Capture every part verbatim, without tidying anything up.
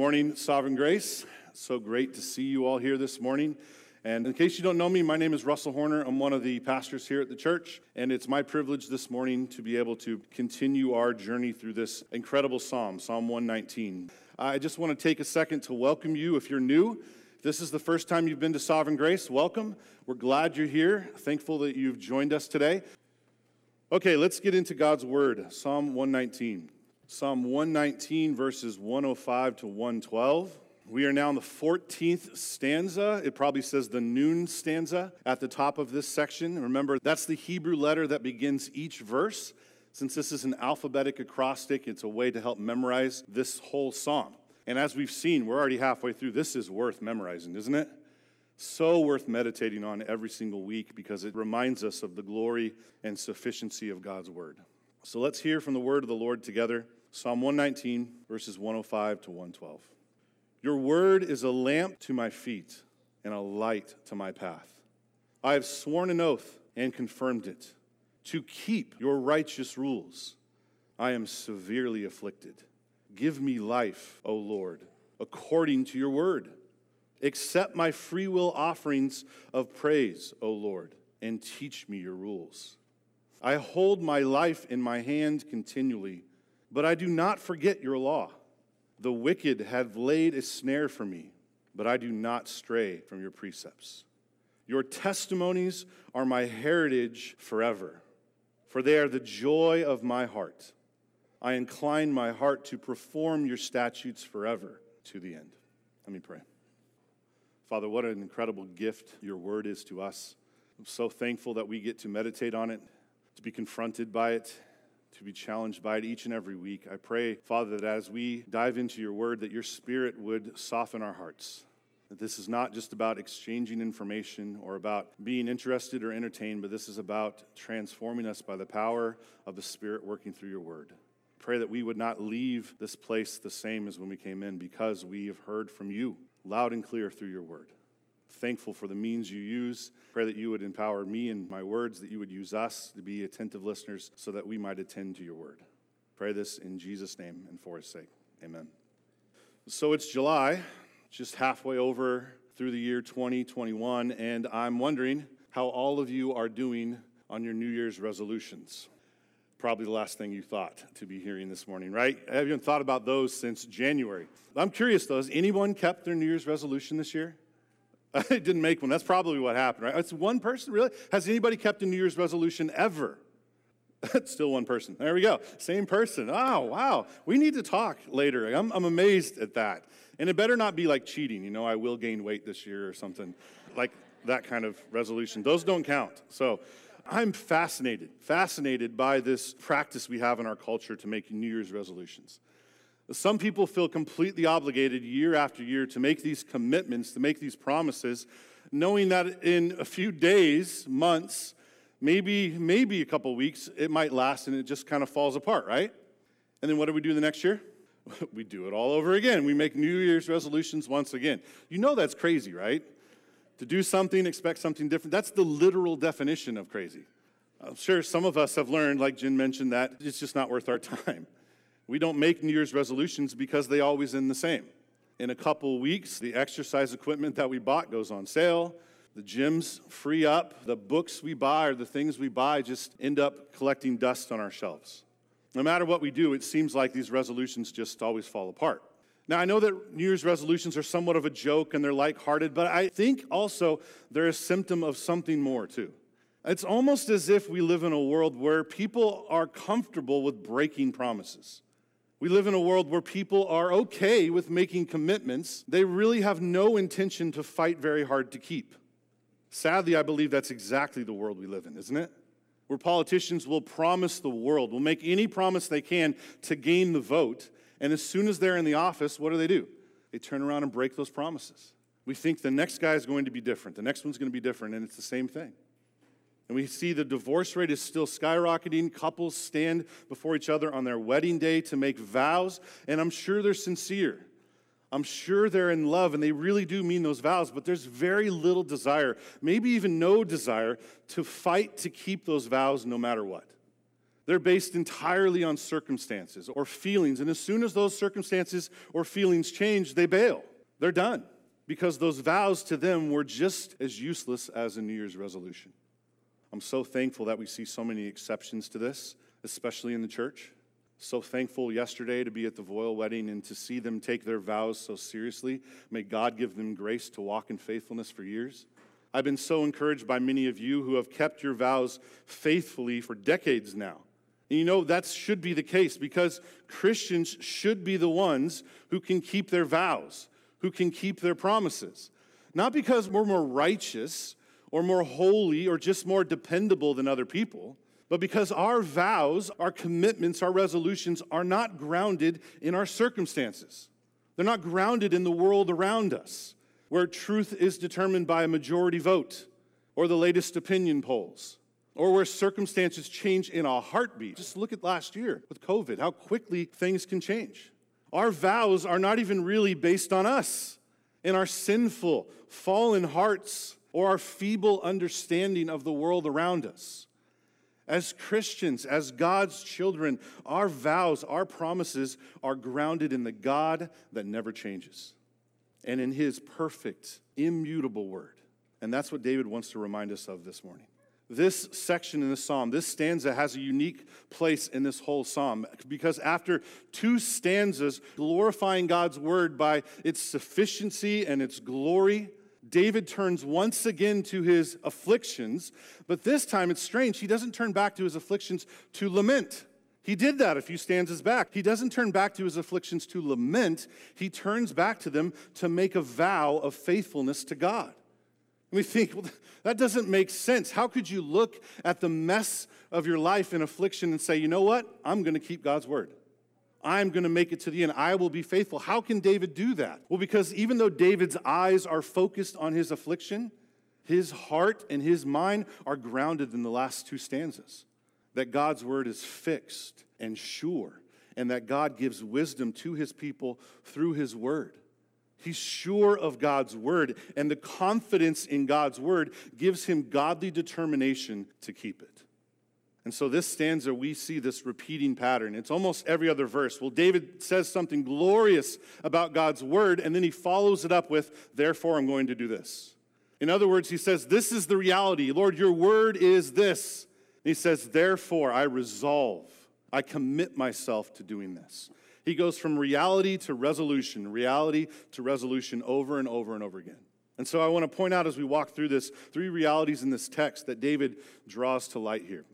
morning, Sovereign Grace. So great to see you all here this morning. And in case you don't know me, my name is Russell Horner. I'm one of the pastors here at the church, and it's my privilege this morning to be able to continue our journey through this incredible psalm, Psalm one nineteen. I just want to take a second to welcome you if you're new. If this is the first time you've been to Sovereign Grace, welcome. We're glad you're here, thankful that you've joined us today. Okay, let's get into God's Word, Psalm one nineteen. Psalm one nineteen, verses one oh five to one twelve. We are now in the fourteenth stanza. It probably says the noon stanza at the top of this section. Remember, that's the Hebrew letter that begins each verse. Since this is an alphabetic acrostic, it's a way to help memorize this whole psalm. And as we've seen, we're already halfway through. This is worth memorizing, isn't it? So worth meditating on every single week because it reminds us of the glory and sufficiency of God's word. So let's hear from the word of the Lord together. Psalm one nineteen, verses one oh five to one twelve. Your word is a lamp to my feet and a light to my path. I have sworn an oath and confirmed it, to keep your righteous rules. I am severely afflicted. Give me life, O Lord, according to your word. Accept my free will offerings of praise, O Lord, and teach me your rules. I hold my life in my hand continually, but I do not forget your law. The wicked have laid a snare for me, but I do not stray from your precepts. Your testimonies are my heritage forever, for they are the joy of my heart. I incline my heart to perform your statutes forever to the end. Let me pray. Father, what an incredible gift your word is to us. I'm so thankful that we get to meditate on it, to be confronted by it, to be challenged by it each and every week. I pray, Father, that as we dive into your word, that your spirit would soften our hearts, that this is not just about exchanging information or about being interested or entertained, but this is about transforming us by the power of the spirit working through your word. Pray that we would not leave this place the same as when we came in, because we have heard from you loud and clear through your word. Thankful for the means you use. Pray that you would empower me and my words, that you would use us to be attentive listeners so that we might attend to your word. Pray this in Jesus' name and for his sake. Amen. So it's July, just halfway over through the year twenty twenty-one, and I'm wondering how all of you are doing on your New Year's resolutions. Probably the last thing you thought to be hearing this morning, right? I haven't thought about those since January. I'm curious though, has anyone kept their New Year's resolution this year? I didn't make one. That's probably what happened, right? It's one person, really? Has anybody kept a New Year's resolution ever? It's still one person. There we go. Same person. Oh, wow. We need to talk later. I'm, I'm amazed at that. And it better not be like cheating. You know, I will gain weight this year or something. Like that kind of resolution. Those don't count. So I'm fascinated, fascinated by this practice we have in our culture to make New Year's resolutions. Some people feel completely obligated year after year to make these commitments, to make these promises, knowing that in a few days, months, maybe maybe a couple weeks, it might last and it just kind of falls apart, right? And then what do we do the next year? We do it all over again. We make New Year's resolutions once again. You know that's crazy, right? To do something, expect something different. That's the literal definition of crazy. I'm sure some of us have learned, like Jen mentioned, that it's just not worth our time. We don't make New Year's resolutions because they always end the same. In a couple weeks, the exercise equipment that we bought goes on sale. The gyms free up. The books we buy or the things we buy just end up collecting dust on our shelves. No matter what we do, it seems like these resolutions just always fall apart. Now, I know that New Year's resolutions are somewhat of a joke and they're lighthearted, but I think also they're a symptom of something more, too. It's almost as if we live in a world where people are comfortable with breaking promises. We live in a world where people are okay with making commitments they really have no intention to fight very hard to keep. Sadly, I believe that's exactly the world we live in, isn't it? Where politicians will promise the world, will make any promise they can to gain the vote, and as soon as they're in the office, what do they do? They turn around and break those promises. We think the next guy is going to be different, the next one's going to be different, and it's the same thing. And we see the divorce rate is still skyrocketing. Couples stand before each other on their wedding day to make vows, and I'm sure they're sincere. I'm sure they're in love, and they really do mean those vows, but there's very little desire, maybe even no desire, to fight to keep those vows no matter what. They're based entirely on circumstances or feelings. And as soon as those circumstances or feelings change, they bail. They're done. Because those vows to them were just as useless as a New Year's resolution. I'm so thankful that we see so many exceptions to this, especially in the church. So thankful yesterday to be at the Voile wedding and to see them take their vows so seriously. May God give them grace to walk in faithfulness for years. I've been so encouraged by many of you who have kept your vows faithfully for decades now. And you know, that should be the case because Christians should be the ones who can keep their vows, who can keep their promises. Not because we're more righteous or more holy or just more dependable than other people, but because our vows, our commitments, our resolutions are not grounded in our circumstances. They're not grounded in the world around us, where truth is determined by a majority vote or the latest opinion polls, or where circumstances change in a heartbeat. Just look at last year with COVID, how quickly things can change. Our vows are not even really based on us and our sinful, fallen hearts or our feeble understanding of the world around us. As Christians, as God's children, our vows, our promises are grounded in the God that never changes, and in his perfect, immutable word. And that's what David wants to remind us of this morning. This section in the psalm, this stanza has a unique place in this whole psalm because after two stanzas glorifying God's word by its sufficiency and its glory, David turns once again to his afflictions, but this time it's strange. He doesn't turn back to his afflictions to lament. He did that a few stanzas back. He doesn't turn back to his afflictions to lament. He turns back to them to make a vow of faithfulness to God. And we think, well, that doesn't make sense. How could you look at the mess of your life in affliction and say, you know what? I'm going to keep God's word. I'm going to make it to the end. I will be faithful. How can David do that? Well, because even though David's eyes are focused on his affliction, his heart and his mind are grounded in the last two stanzas. That God's word is fixed and sure, and that God gives wisdom to his people through his word. He's sure of God's word, and the confidence in God's word gives him godly determination to keep it. And so this stanza, we see this repeating pattern. It's almost every other verse. Well, David says something glorious about God's word, and then he follows it up with, therefore I'm going to do this. In other words, he says, this is the reality. Lord, your word is this. He says, therefore, I resolve, I commit myself to doing this. He goes from reality to resolution, reality to resolution over and over and over again. And so I want to point out as we walk through this, three realities in this text that David draws to light here.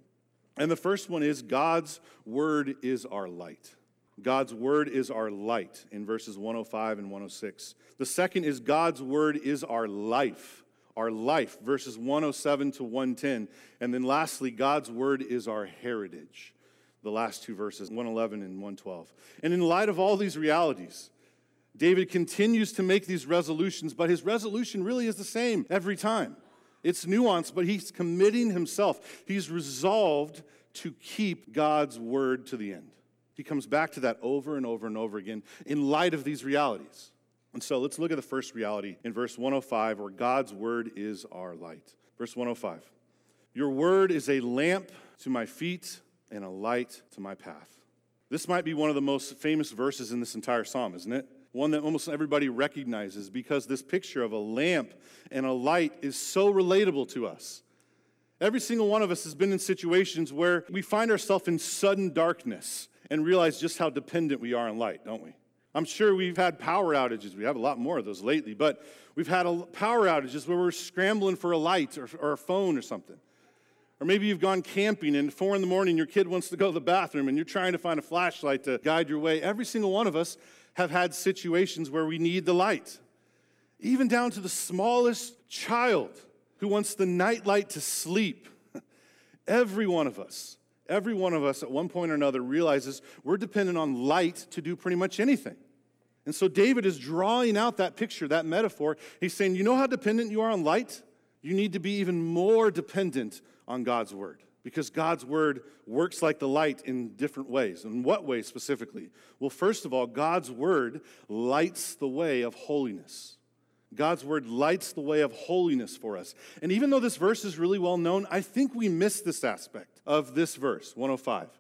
And the first one is God's word is our light. God's word is our light in verses one oh five and one oh six. The second is God's word is our life. Our life, verses one oh seven to one ten. And then lastly, God's word is our heritage, the last two verses, one eleven and one twelve. And in light of all these realities, David continues to make these resolutions, but his resolution really is the same every time. It's nuanced, but he's committing himself. He's resolved to keep God's word to the end. He comes back to that over and over and over again in light of these realities. And so let's look at the first reality in verse one oh five, where God's word is our light. Verse one oh five, your word is a lamp to my feet and a light to my path. This might be one of the most famous verses in this entire psalm, isn't it? One that almost everybody recognizes because this picture of a lamp and a light is so relatable to us. Every single one of us has been in situations where we find ourselves in sudden darkness and realize just how dependent we are on light, don't we? I'm sure we've had power outages. We have a lot more of those lately, but we've had a power outages where we're scrambling for a light or, or a phone or something. Or maybe you've gone camping and at four in the morning, your kid wants to go to the bathroom and you're trying to find a flashlight to guide your way. Every single one of us have had situations where we need the light. Even down to the smallest child who wants the nightlight to sleep. Every one of us, every one of us at one point or another realizes we're dependent on light to do pretty much anything. And so David is drawing out that picture, that metaphor. He's saying, you know how dependent you are on light? You need to be even more dependent on God's word because God's word works like the light in different ways. In what way specifically? Well, first of all, God's word lights the way of holiness. God's word lights the way of holiness for us. And even though this verse is really well known, I think we miss this aspect of this verse, one oh five.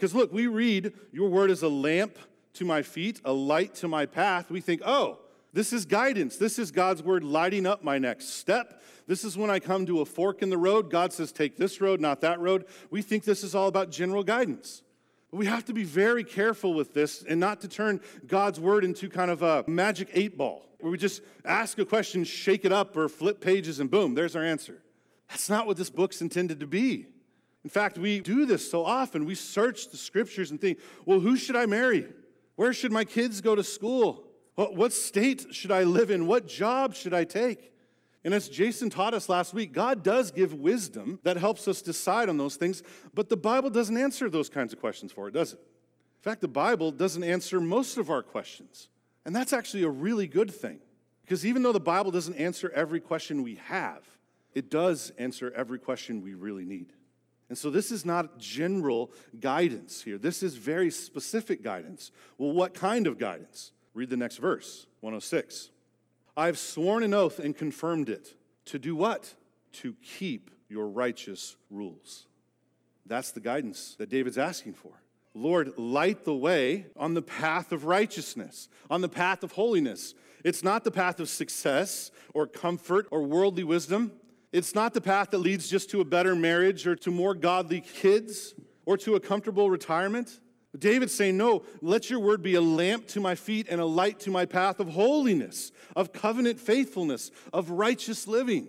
Because look, we read, your word is a lamp to my feet, a light to my path. We think, oh, this is guidance. This is God's word lighting up my next step. This is when I come to a fork in the road. God says, take this road, not that road. We think this is all about general guidance. But we have to be very careful with this and not to turn God's word into kind of a magic eight ball where we just ask a question, shake it up, or flip pages, and boom, there's our answer. That's not what this book's intended to be. In fact, we do this so often. We search the scriptures and think, well, who should I marry? Where should my kids go to school? What state should I live in? What job should I take? And as Jason taught us last week, God does give wisdom that helps us decide on those things, but the Bible doesn't answer those kinds of questions for it, does it? In fact, the Bible doesn't answer most of our questions, and that's actually a really good thing, because even though the Bible doesn't answer every question we have, it does answer every question we really need. And so this is not general guidance here. This is very specific guidance. Well, what kind of guidance? Read the next verse, one oh six. I have sworn an oath and confirmed it. To do what? To keep your righteous rules. That's the guidance that David's asking for. Lord, light the way on the path of righteousness, on the path of holiness. It's not the path of success or comfort or worldly wisdom. It's not the path that leads just to a better marriage or to more godly kids or to a comfortable retirement. David's saying, no, let your word be a lamp to my feet and a light to my path of holiness, of covenant faithfulness, of righteous living.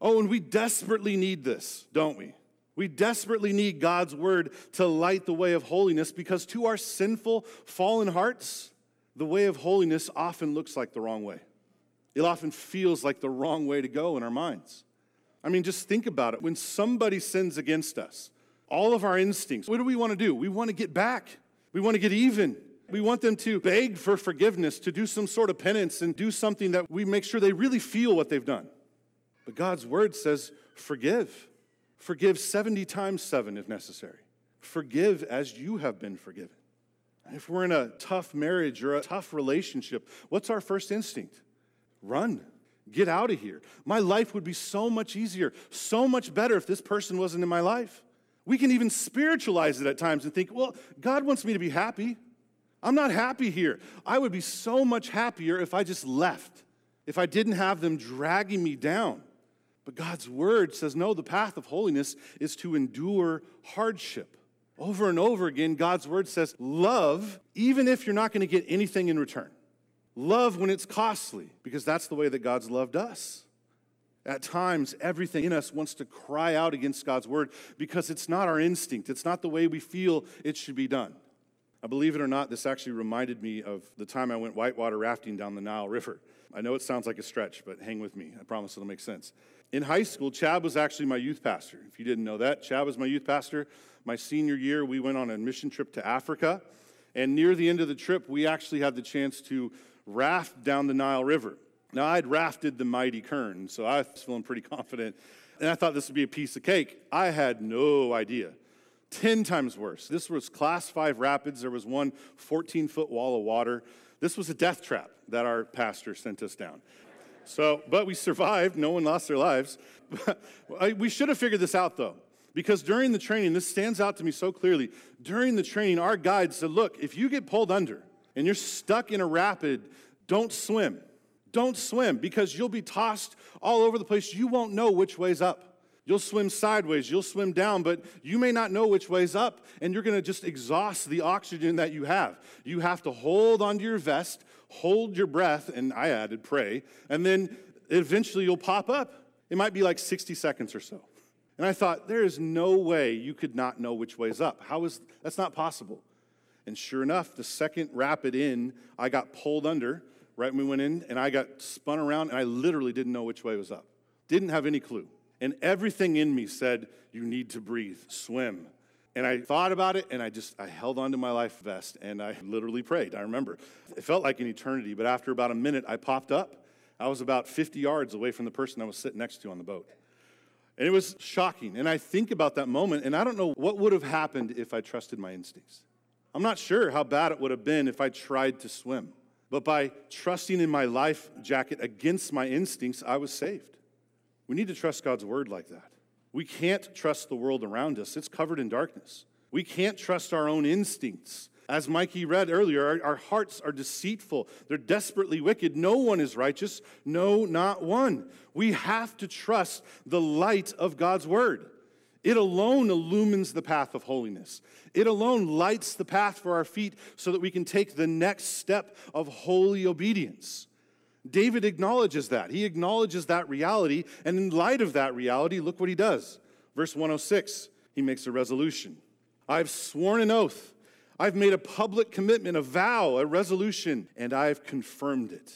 Oh, and we desperately need this, don't we? We desperately need God's word to light the way of holiness, because to our sinful, fallen hearts, the way of holiness often looks like the wrong way. It often feels like the wrong way to go in our minds. I mean, just think about it. When somebody sins against us, all of our instincts, what do we want to do? We want to get back. We want to get even. We want them to beg for forgiveness, to do some sort of penance and do something that we make sure they really feel what they've done. But God's word says, forgive. Forgive seventy times seven if necessary. Forgive as you have been forgiven. And if we're in a tough marriage or a tough relationship, what's our first instinct? Run. Get out of here. My life would be so much easier, so much better if this person wasn't in my life. We can even spiritualize it at times and think, well, God wants me to be happy. I'm not happy here. I would be so much happier if I just left, if I didn't have them dragging me down. But God's word says, no, the path of holiness is to endure hardship. Over and over again, God's word says, love, even if you're not going to get anything in return. Love when it's costly, because that's the way that God's loved us. At times, everything in us wants to cry out against God's word because it's not our instinct. It's not the way we feel it should be done. I believe it or not, this actually reminded me of the time I went whitewater rafting down the Nile River. I know it sounds like a stretch, but hang with me. I promise it'll make sense. In high school, Chad was actually my youth pastor. If you didn't know that, Chad was my youth pastor. My senior year, we went on a mission trip to Africa. And near the end of the trip, we actually had the chance to raft down the Nile River. Now, I'd rafted the mighty Kern, so I was feeling pretty confident, and I thought this would be a piece of cake. I had no idea. Ten times worse. This was class five rapids. There was one fourteen-foot wall of water. This was a death trap that our pastor sent us down. So, but we survived. No one lost their lives. We should have figured this out, though, because during the training, this stands out to me so clearly. During the training, our guide said, look, if you get pulled under and you're stuck in a rapid, don't swim. Don't swim, because you'll be tossed all over the place. You won't know which way's up. You'll swim sideways, you'll swim down, but you may not know which way's up, and you're going to just exhaust the oxygen that you have. You have to hold onto your vest, hold your breath, and I added pray, and then eventually you'll pop up. It might be like sixty seconds or so. And I thought, there is no way you could not know which way's up. How is that's not possible. And sure enough, the second rapid in, I got pulled under. Right when we went in, and I got spun around, and I literally didn't know which way was up. Didn't have any clue. And everything in me said, you need to breathe, swim. And I thought about it, and I just, I held onto my life vest, and I literally prayed, I remember. It felt like an eternity, but after about a minute, I popped up. I was about fifty yards away from the person I was sitting next to on the boat. And it was shocking, and I think about that moment, and I don't know what would have happened if I trusted my instincts. I'm not sure how bad it would have been if I tried to swim. But by trusting in my life jacket against my instincts, I was saved. We need to trust God's word like that. We can't trust the world around us. It's covered in darkness. We can't trust our own instincts. As Mikey read earlier, our, our hearts are deceitful. They're desperately wicked. No one is righteous. No, not one. We have to trust the light of God's word. It alone illumines the path of holiness. It alone lights the path for our feet so that we can take the next step of holy obedience. David acknowledges that. He acknowledges that reality, and in light of that reality, look what he does. Verse one oh six, he makes a resolution. I've sworn an oath. I've made a public commitment, a vow, a resolution, and I've confirmed it.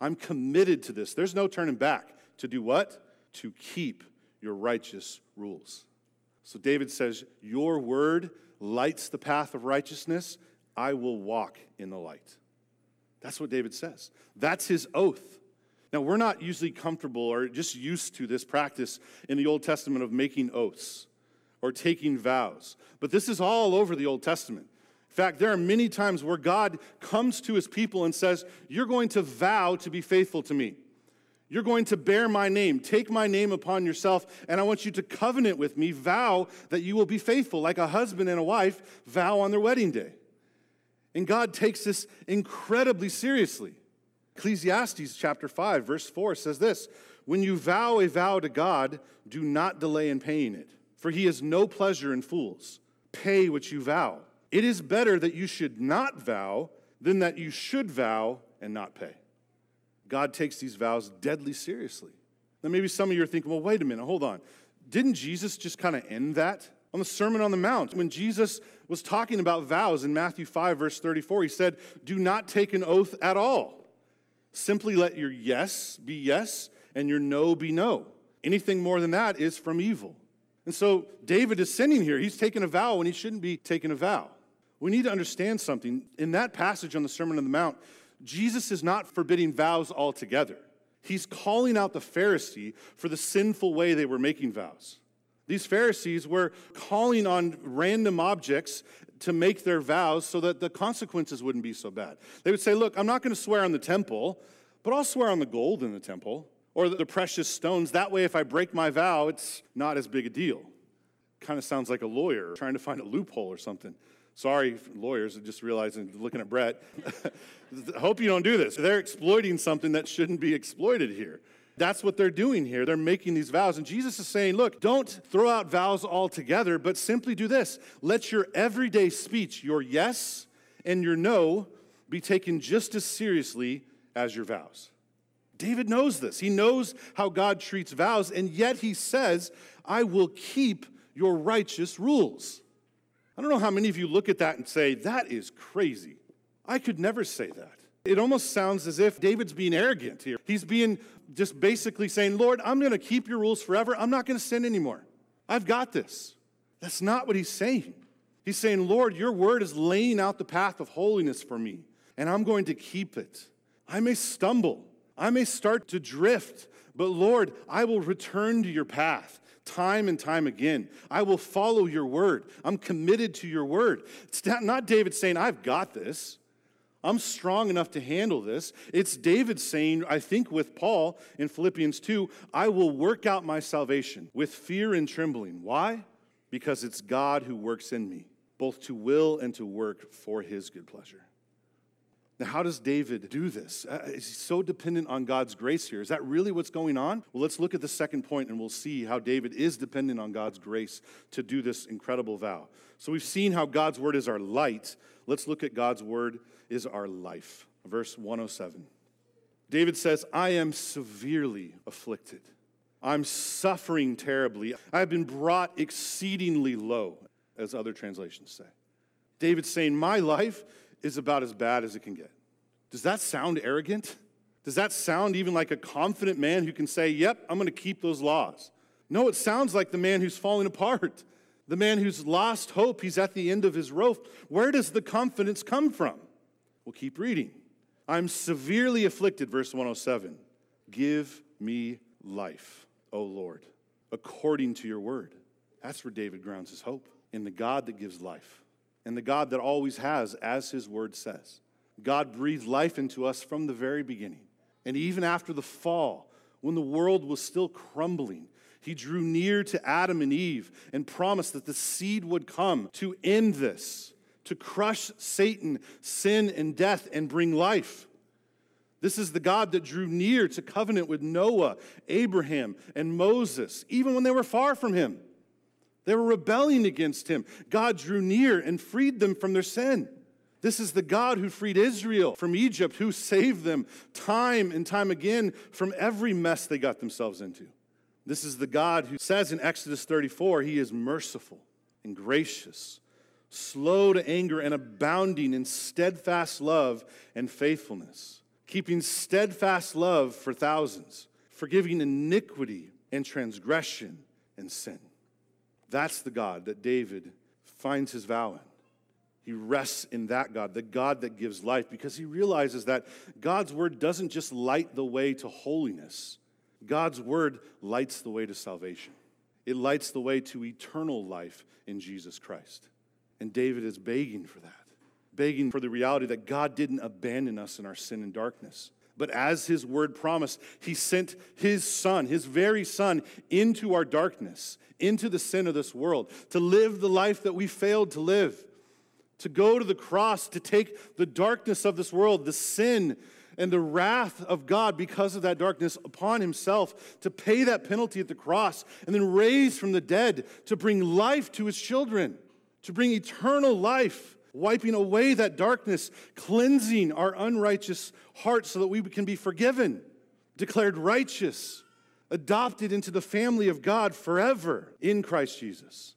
I'm committed to this. There's no turning back. To do what? To keep your righteous rules. So David says, your word lights the path of righteousness. I will walk in the light. That's what David says. That's his oath. Now, we're not usually comfortable or just used to this practice in the Old Testament of making oaths or taking vows. But this is all over the Old Testament. In fact, there are many times where God comes to his people and says, you're going to vow to be faithful to me. You're going to bear my name, take my name upon yourself, and I want you to covenant with me, vow that you will be faithful, like a husband and a wife vow on their wedding day. And God takes this incredibly seriously. Ecclesiastes chapter five, verse four says this, when you vow a vow to God, do not delay in paying it, for he has no pleasure in fools. Pay what you vow. It is better that you should not vow than that you should vow and not pay. God takes these vows deadly seriously. Now maybe some of you are thinking, well, wait a minute, hold on. Didn't Jesus just kind of end that? On the Sermon on the Mount, when Jesus was talking about vows in Matthew five, verse thirty-four, he said, do not take an oath at all. Simply let your yes be yes and your no be no. Anything more than that is from evil. And so David is sinning here. He's taking a vow when he shouldn't be taking a vow. We need to understand something. In that passage on the Sermon on the Mount, Jesus is not forbidding vows altogether. He's calling out the Pharisee for the sinful way they were making vows. These Pharisees were calling on random objects to make their vows so that the consequences wouldn't be so bad. They would say, look, I'm not going to swear on the temple, but I'll swear on the gold in the temple or the precious stones. That way, if I break my vow, it's not as big a deal. Kind of sounds like a lawyer trying to find a loophole or something. Sorry, lawyers, I just realized, looking at Brett, hope you don't do this. They're exploiting something that shouldn't be exploited here. That's what they're doing here. They're making these vows. And Jesus is saying, look, don't throw out vows altogether, but simply do this. Let your everyday speech, your yes and your no, be taken just as seriously as your vows. David knows this. He knows how God treats vows, and yet he says, I will keep your righteous rules. I don't know how many of you look at that and say, that is crazy. I could never say that. It almost sounds as if David's being arrogant here. He's being just basically saying, Lord, I'm going to keep your rules forever. I'm not going to sin anymore. I've got this. That's not what he's saying. He's saying, Lord, your word is laying out the path of holiness for me, and I'm going to keep it. I may stumble. I may start to drift, but Lord, I will return to your path. Time and time again, I will follow your word. I'm committed to your word. It's not David saying, I've got this. I'm strong enough to handle this. It's David saying, I think with Paul in Philippians two, I will work out my salvation with fear and trembling. Why? Because it's God who works in me, both to will and to work for his good pleasure. Now, how does David do this? Is he so dependent on God's grace here? Is that really what's going on? Well, let's look at the second point, and we'll see how David is dependent on God's grace to do this incredible vow. So we've seen how God's word is our light. Let's look at God's word is our life. Verse one oh seven. David says, I am severely afflicted. I'm suffering terribly. I have been brought exceedingly low, as other translations say. David's saying, my life is about as bad as it can get. Does that sound arrogant? Does that sound even like a confident man who can say, yep, I'm going to keep those laws? No, it sounds like the man who's falling apart, the man who's lost hope. He's at the end of his rope. Where does the confidence come from? We'll keep reading. I'm severely afflicted, verse one oh seven. Give me life, O Lord, according to your word. That's where David grounds his hope, in the God that gives life. And the God that always has, as his word says. God breathed life into us from the very beginning. And even after the fall, when the world was still crumbling, He drew near to Adam and Eve and promised that the seed would come to end this, to crush Satan, sin, and death, and bring life. This is the God that drew near to covenant with Noah, Abraham, and Moses, even when they were far from him. They were rebelling against him. God drew near and freed them from their sin. This is the God who freed Israel from Egypt, who saved them time and time again from every mess they got themselves into. This is the God who says in Exodus thirty-four, he is merciful and gracious, slow to anger and abounding in steadfast love and faithfulness, keeping steadfast love for thousands, forgiving iniquity and transgression and sin. That's the God that David finds his vow in. He rests in that God, the God that gives life, because he realizes that God's word doesn't just light the way to holiness. God's word lights the way to salvation. It lights the way to eternal life in Jesus Christ. And David is begging for that, begging for the reality that God didn't abandon us in our sin and darkness. But as his word promised, he sent his son, his very son, into our darkness, into the sin of this world, to live the life that we failed to live, to go to the cross, to take the darkness of this world, the sin and the wrath of God because of that darkness upon himself, to pay that penalty at the cross and then raise from the dead to bring life to his children, to bring eternal life, wiping away that darkness, cleansing our unrighteous hearts so that we can be forgiven, declared righteous, adopted into the family of God forever in Christ Jesus.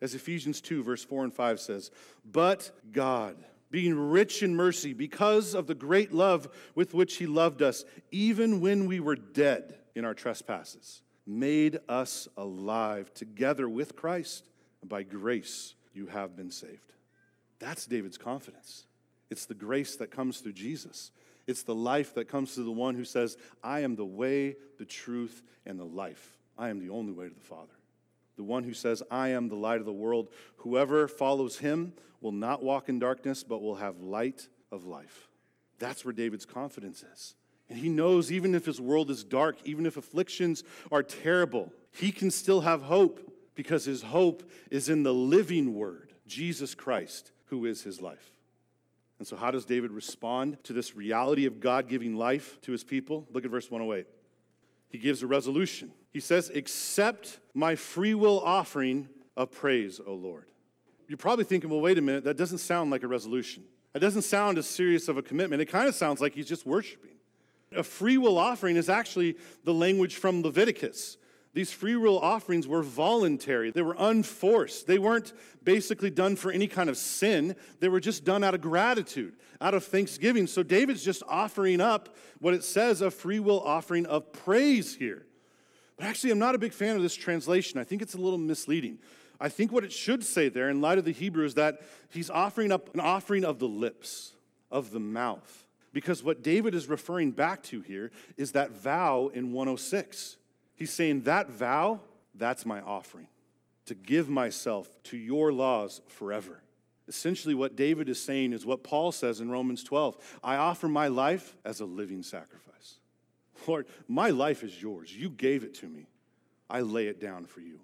As Ephesians two, verse four and five says, but God, being rich in mercy because of the great love with which he loved us, even when we were dead in our trespasses, made us alive together with Christ. And by grace, you have been saved. That's David's confidence. It's the grace that comes through Jesus. It's the life that comes through the one who says, I am the way, the truth, and the life. I am the only way to the Father. The one who says, I am the light of the world. Whoever follows him will not walk in darkness, but will have light of life. That's where David's confidence is. And he knows even if his world is dark, even if afflictions are terrible, he can still have hope because his hope is in the living word, Jesus Christ, who is his life. And so how does David respond to this reality of God giving life to his people? Look at verse one oh eight. He gives a resolution. He says, accept my free will offering of praise, O Lord. You're probably thinking, well, wait a minute, that doesn't sound like a resolution. That doesn't sound as serious of a commitment. It kind of sounds like he's just worshiping. A free will offering is actually the language from Leviticus. These free will offerings were voluntary. They were unforced. They weren't basically done for any kind of sin. They were just done out of gratitude, out of thanksgiving. So David's just offering up what it says, a free will offering of praise here. But actually, I'm not a big fan of this translation. I think it's a little misleading. I think what it should say there in light of the Hebrew is that he's offering up an offering of the lips, of the mouth. Because what David is referring back to here is that vow in one oh six. He's saying that vow, that's my offering, to give myself to your laws forever. Essentially what David is saying is what Paul says in Romans twelve. I offer my life as a living sacrifice. Lord, my life is yours. You gave it to me. I lay it down for you.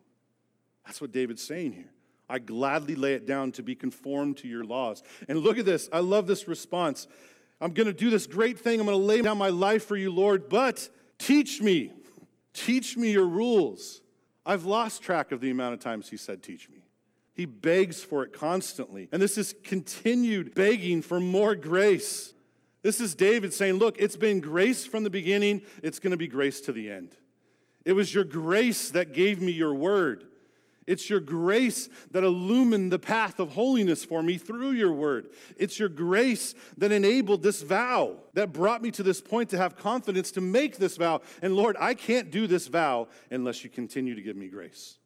That's what David's saying here. I gladly lay it down to be conformed to your laws. And look at this. I love this response. I'm going to do this great thing. I'm going to lay down my life for you, Lord, but teach me. Teach me your rules. I've lost track of the amount of times he said, teach me. He begs for it constantly. And this is continued begging for more grace. This is David saying, look, it's been grace from the beginning. It's going to be grace to the end. It was your grace that gave me your word. It's your grace that illumined the path of holiness for me through your word. It's your grace that enabled this vow, that brought me to this point to have confidence to make this vow. And Lord, I can't do this vow unless you continue to give me grace,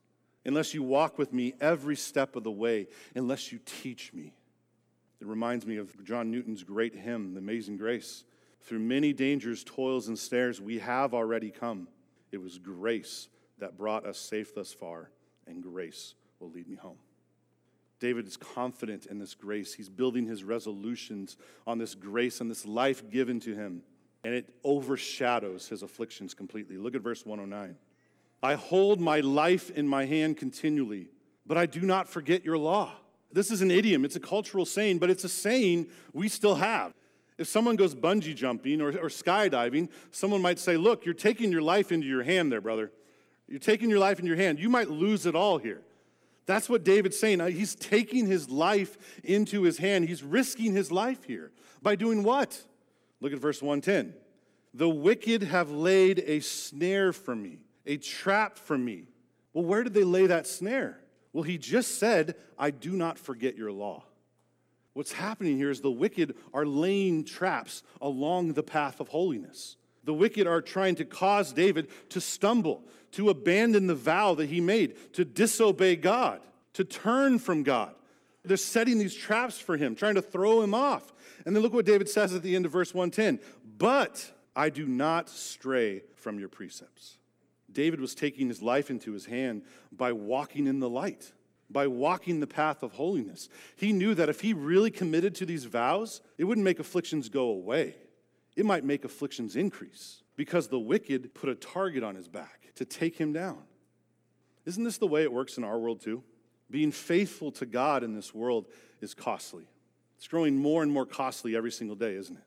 unless you walk with me every step of the way, unless you teach me. It reminds me of John Newton's great hymn, The Amazing Grace. Through many dangers, toils, and snares, we have already come. It was grace that brought us safe thus far, and grace will lead me home. David is confident in this grace. He's building his resolutions on this grace and this life given to him, and it overshadows his afflictions completely. Look at verse one oh nine. I hold my life in my hand continually, but I do not forget your law. This is an idiom. It's a cultural saying, but it's a saying we still have. If someone goes bungee jumping or, or skydiving, someone might say, look, you're taking your life into your hand there, brother. You're taking your life in your hand. You might lose it all here. That's what David's saying. He's taking his life into his hand. He's risking his life here. By doing what? Look at verse one ten. The wicked have laid a snare for me, a trap for me. Well, where did they lay that snare? Well, he just said, I do not forget your law. What's happening here is the wicked are laying traps along the path of holiness. The wicked are trying to cause David to stumble, to abandon the vow that he made, to disobey God, to turn from God. They're setting these traps for him, trying to throw him off. And then look what David says at the end of verse one ten. But I do not stray from your precepts. David was taking his life into his hand by walking in the light, by walking the path of holiness. He knew that if he really committed to these vows, it wouldn't make afflictions go away. It might make afflictions increase because the wicked put a target on his back to take him down. Isn't this the way it works in our world too? Being faithful to God in this world is costly. It's growing more and more costly every single day, isn't it?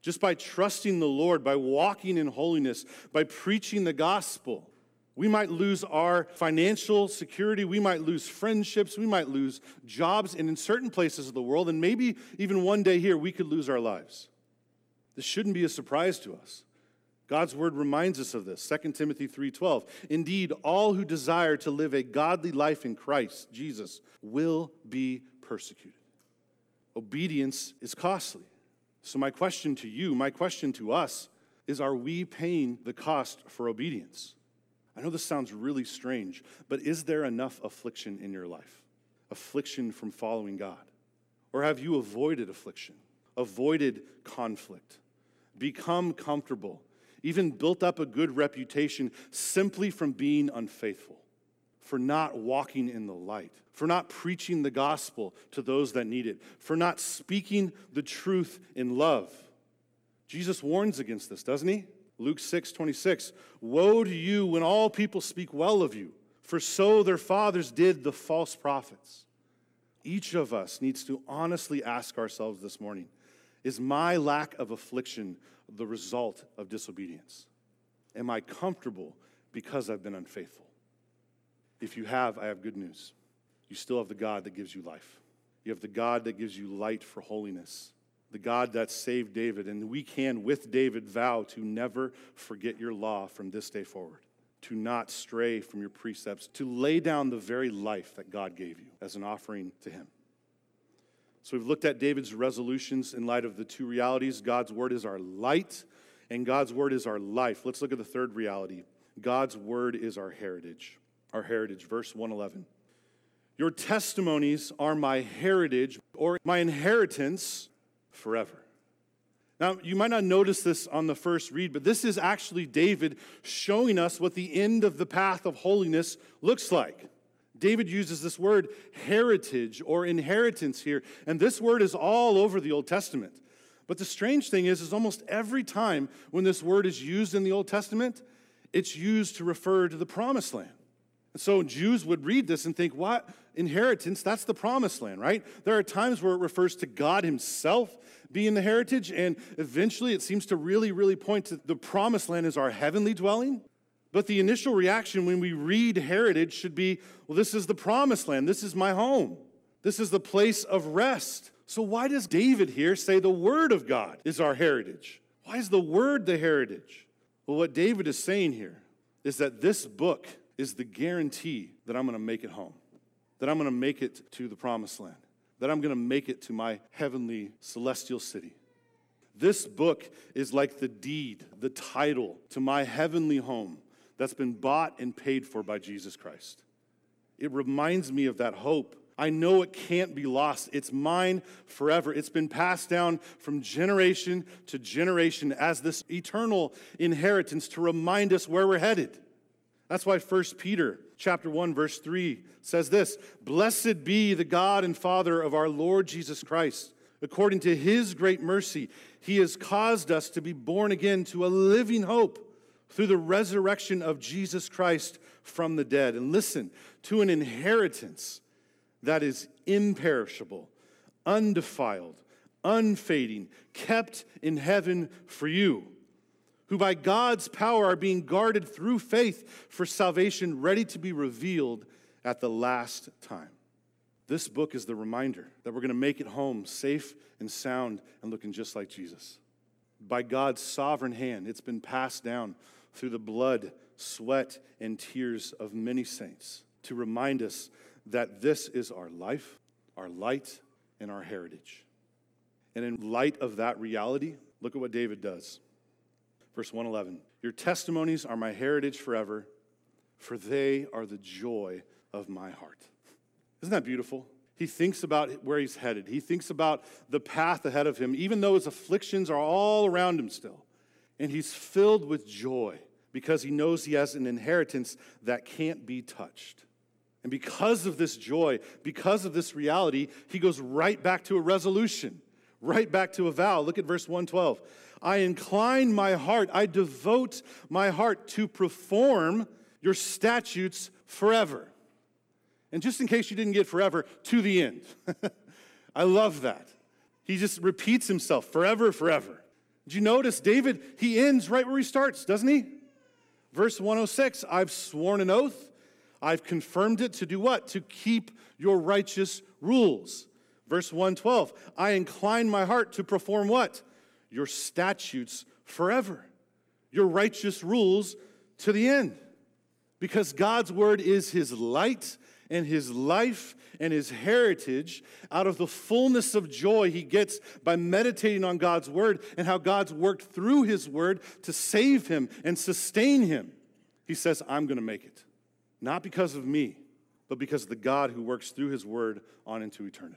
Just by trusting the Lord, by walking in holiness, by preaching the gospel, we might lose our financial security, we might lose friendships, we might lose jobs, and in certain places of the world, and maybe even one day here, we could lose our lives. This shouldn't be a surprise to us. God's word reminds us of this, Second Timothy three twelve. Indeed, all who desire to live a godly life in Christ Jesus will be persecuted. Obedience is costly. So my question to you, my question to us, is are we paying the cost for obedience? I know this sounds really strange, but is there enough affliction in your life? Affliction from following God? Or have you avoided affliction, avoided conflict, become comfortable, even built up a good reputation simply from being unfaithful, for not walking in the light, for not preaching the gospel to those that need it, for not speaking the truth in love? Jesus warns against this, doesn't he? Luke six twenty-six, woe to you when all people speak well of you, for so their fathers did the false prophets. Each of us needs to honestly ask ourselves this morning, is my lack of affliction the result of disobedience? Am I comfortable because I've been unfaithful? If you have, I have good news. You still have the God that gives you life. You have the God that gives you light for holiness, the God that saved David, and we can, with David, vow to never forget your law from this day forward, to not stray from your precepts, to lay down the very life that God gave you as an offering to him. So we've looked at David's resolutions in light of the two realities. God's word is our light, and God's word is our life. Let's look at the third reality. God's word is our heritage. Our heritage, verse one eleven. Your testimonies are my heritage, or my inheritance forever. Now, you might not notice this on the first read, but this is actually David showing us what the end of the path of holiness looks like. David uses this word heritage or inheritance here, and this word is all over the Old Testament. But the strange thing is, is almost every time when this word is used in the Old Testament, it's used to refer to the promised land. And so Jews would read this and think, what? Inheritance, that's the promised land, right? There are times where it refers to God himself being the heritage, and eventually it seems to really, really point to the promised land as our heavenly dwelling. But the initial reaction when we read heritage should be, well, this is the promised land. This is my home. This is the place of rest. So why does David here say the word of God is our heritage? Why is the word the heritage? Well, what David is saying here is that this book is the guarantee that I'm going to make it home, that I'm going to make it to the promised land, that I'm going to make it to my heavenly celestial city. This book is like the deed, the title to my heavenly home, that's been bought and paid for by Jesus Christ. It reminds me of that hope. I know it can't be lost. It's mine forever. It's been passed down from generation to generation as this eternal inheritance to remind us where we're headed. That's why First Peter chapter one, verse three says this, blessed be the God and Father of our Lord Jesus Christ. According to his great mercy, he has caused us to be born again to a living hope through the resurrection of Jesus Christ from the dead. And listen, to an inheritance that is imperishable, undefiled, unfading, kept in heaven for you, who by God's power are being guarded through faith for salvation, ready to be revealed at the last time. This book is the reminder that we're going to make it home safe and sound and looking just like Jesus. By God's sovereign hand, it's been passed down through the blood, sweat, and tears of many saints to remind us that this is our life, our light, and our heritage. And in light of that reality, look at what David does. Verse one eleven, your testimonies are my heritage forever, for they are the joy of my heart. Isn't that beautiful? He thinks about where he's headed. He thinks about the path ahead of him, even though his afflictions are all around him still. And he's filled with joy because he knows he has an inheritance that can't be touched. And because of this joy, because of this reality, he goes right back to a resolution, right back to a vow. Look at verse one twelve. I incline my heart, I devote my heart to perform your statutes forever. And just in case you didn't get forever, to the end. I love that. He just repeats himself forever, forever. Did you notice David, he ends right where he starts, doesn't he? Verse one oh six, I've sworn an oath. I've confirmed it to do what? To keep your righteous rules. Verse one twelve, I incline my heart to perform what? Your statutes forever. Your righteous rules to the end. Because God's word is his light and his life and his heritage. Out of the fullness of joy he gets by meditating on God's word and how God's worked through his word to save him and sustain him. He says, I'm going to make it. Not because of me, but because of the God who works through his word on into eternity.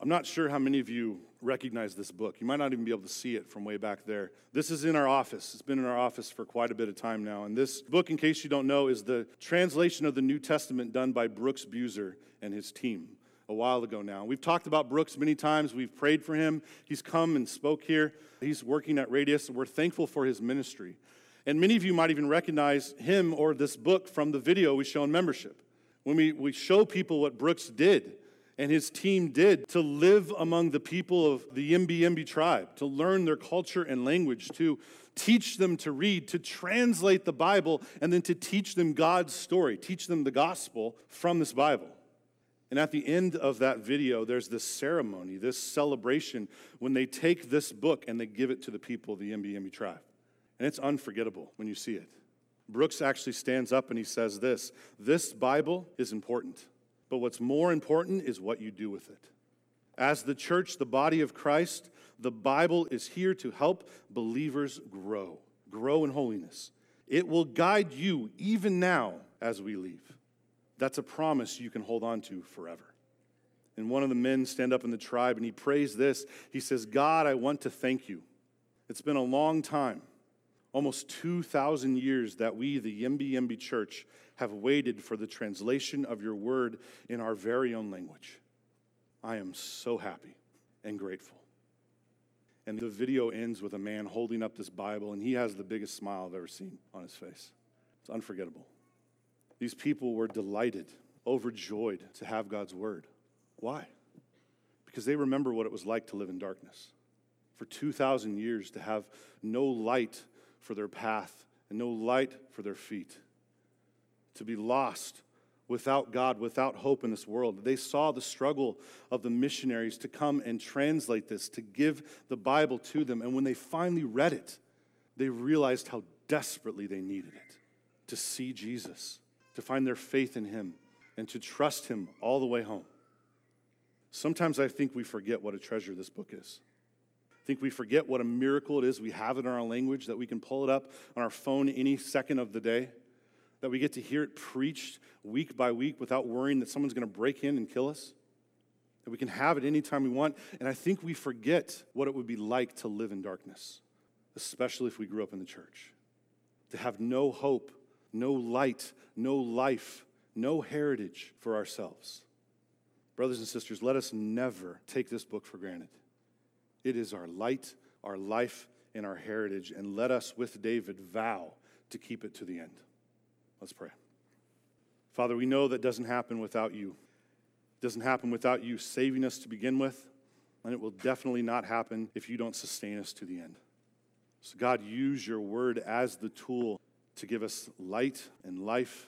I'm not sure how many of you recognize this book. You might not even be able to see it from way back there. This is in our office. It's been in our office for quite a bit of time now. And this book, in case you don't know, is the translation of the New Testament done by Brooks Buser and his team a while ago now. We've talked about Brooks many times. We've prayed for him. He's come and spoke here. He's working at Radius. We're thankful for his ministry. And many of you might even recognize him or this book from the video we show in membership. When we, we show people what Brooks did and his team did to live among the people of the Yembi Yembi tribe, to learn their culture and language, to teach them to read, to translate the Bible, and then to teach them God's story, teach them the gospel from this Bible. And at the end of that video, there's this ceremony, this celebration, when they take this book and they give it to the people of the Yembi Yembi tribe. And it's unforgettable when you see it. Brooks actually stands up and he says this, this Bible is important. But what's more important is what you do with it. As the church, the body of Christ, the Bible is here to help believers grow, grow in holiness. It will guide you even now as we leave. That's a promise you can hold on to forever. And one of the men stand up in the tribe and he prays this. He says, God, I want to thank you. It's been a long time, almost two thousand years, that we, the Yembi Yembi Church, have waited for the translation of your word in our very own language. I am so happy and grateful. And the video ends with a man holding up this Bible, and he has the biggest smile I've ever seen on his face. It's unforgettable. These people were delighted, overjoyed to have God's word. Why? Because they remember what it was like to live in darkness. For two thousand years to have no light for their path and no light for their feet. To be lost without God, without hope in this world. They saw the struggle of the missionaries to come and translate this, to give the Bible to them. And when they finally read it, they realized how desperately they needed it, to see Jesus, to find their faith in him, and to trust him all the way home. Sometimes I think we forget what a treasure this book is. I think we forget what a miracle it is we have in our language, that we can pull it up on our phone any second of the day, that we get to hear it preached week by week without worrying that someone's going to break in and kill us, that we can have it anytime we want. And I think we forget what it would be like to live in darkness, especially if we grew up in the church, to have no hope, no light, no life, no heritage for ourselves. Brothers and sisters, let us never take this book for granted. It is our light, our life, and our heritage, and let us with David vow to keep it to the end. Let's pray. Father, we know that doesn't happen without you. It doesn't happen without you saving us to begin with, and it will definitely not happen if you don't sustain us to the end. So God, use your word as the tool to give us light and life.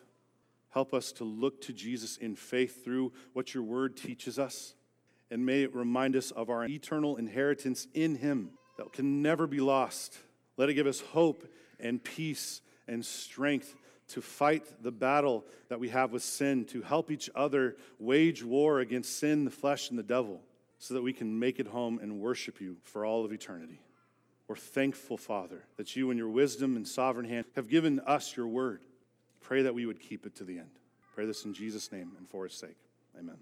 Help us to look to Jesus in faith through what your word teaches us. And may it remind us of our eternal inheritance in him that can never be lost. Let it give us hope and peace and strength to fight the battle that we have with sin, to help each other wage war against sin, the flesh, and the devil, so that we can make it home and worship you for all of eternity. We're thankful, Father, that you and your wisdom and sovereign hand have given us your word. Pray that we would keep it to the end. Pray this in Jesus' name and for his sake. Amen.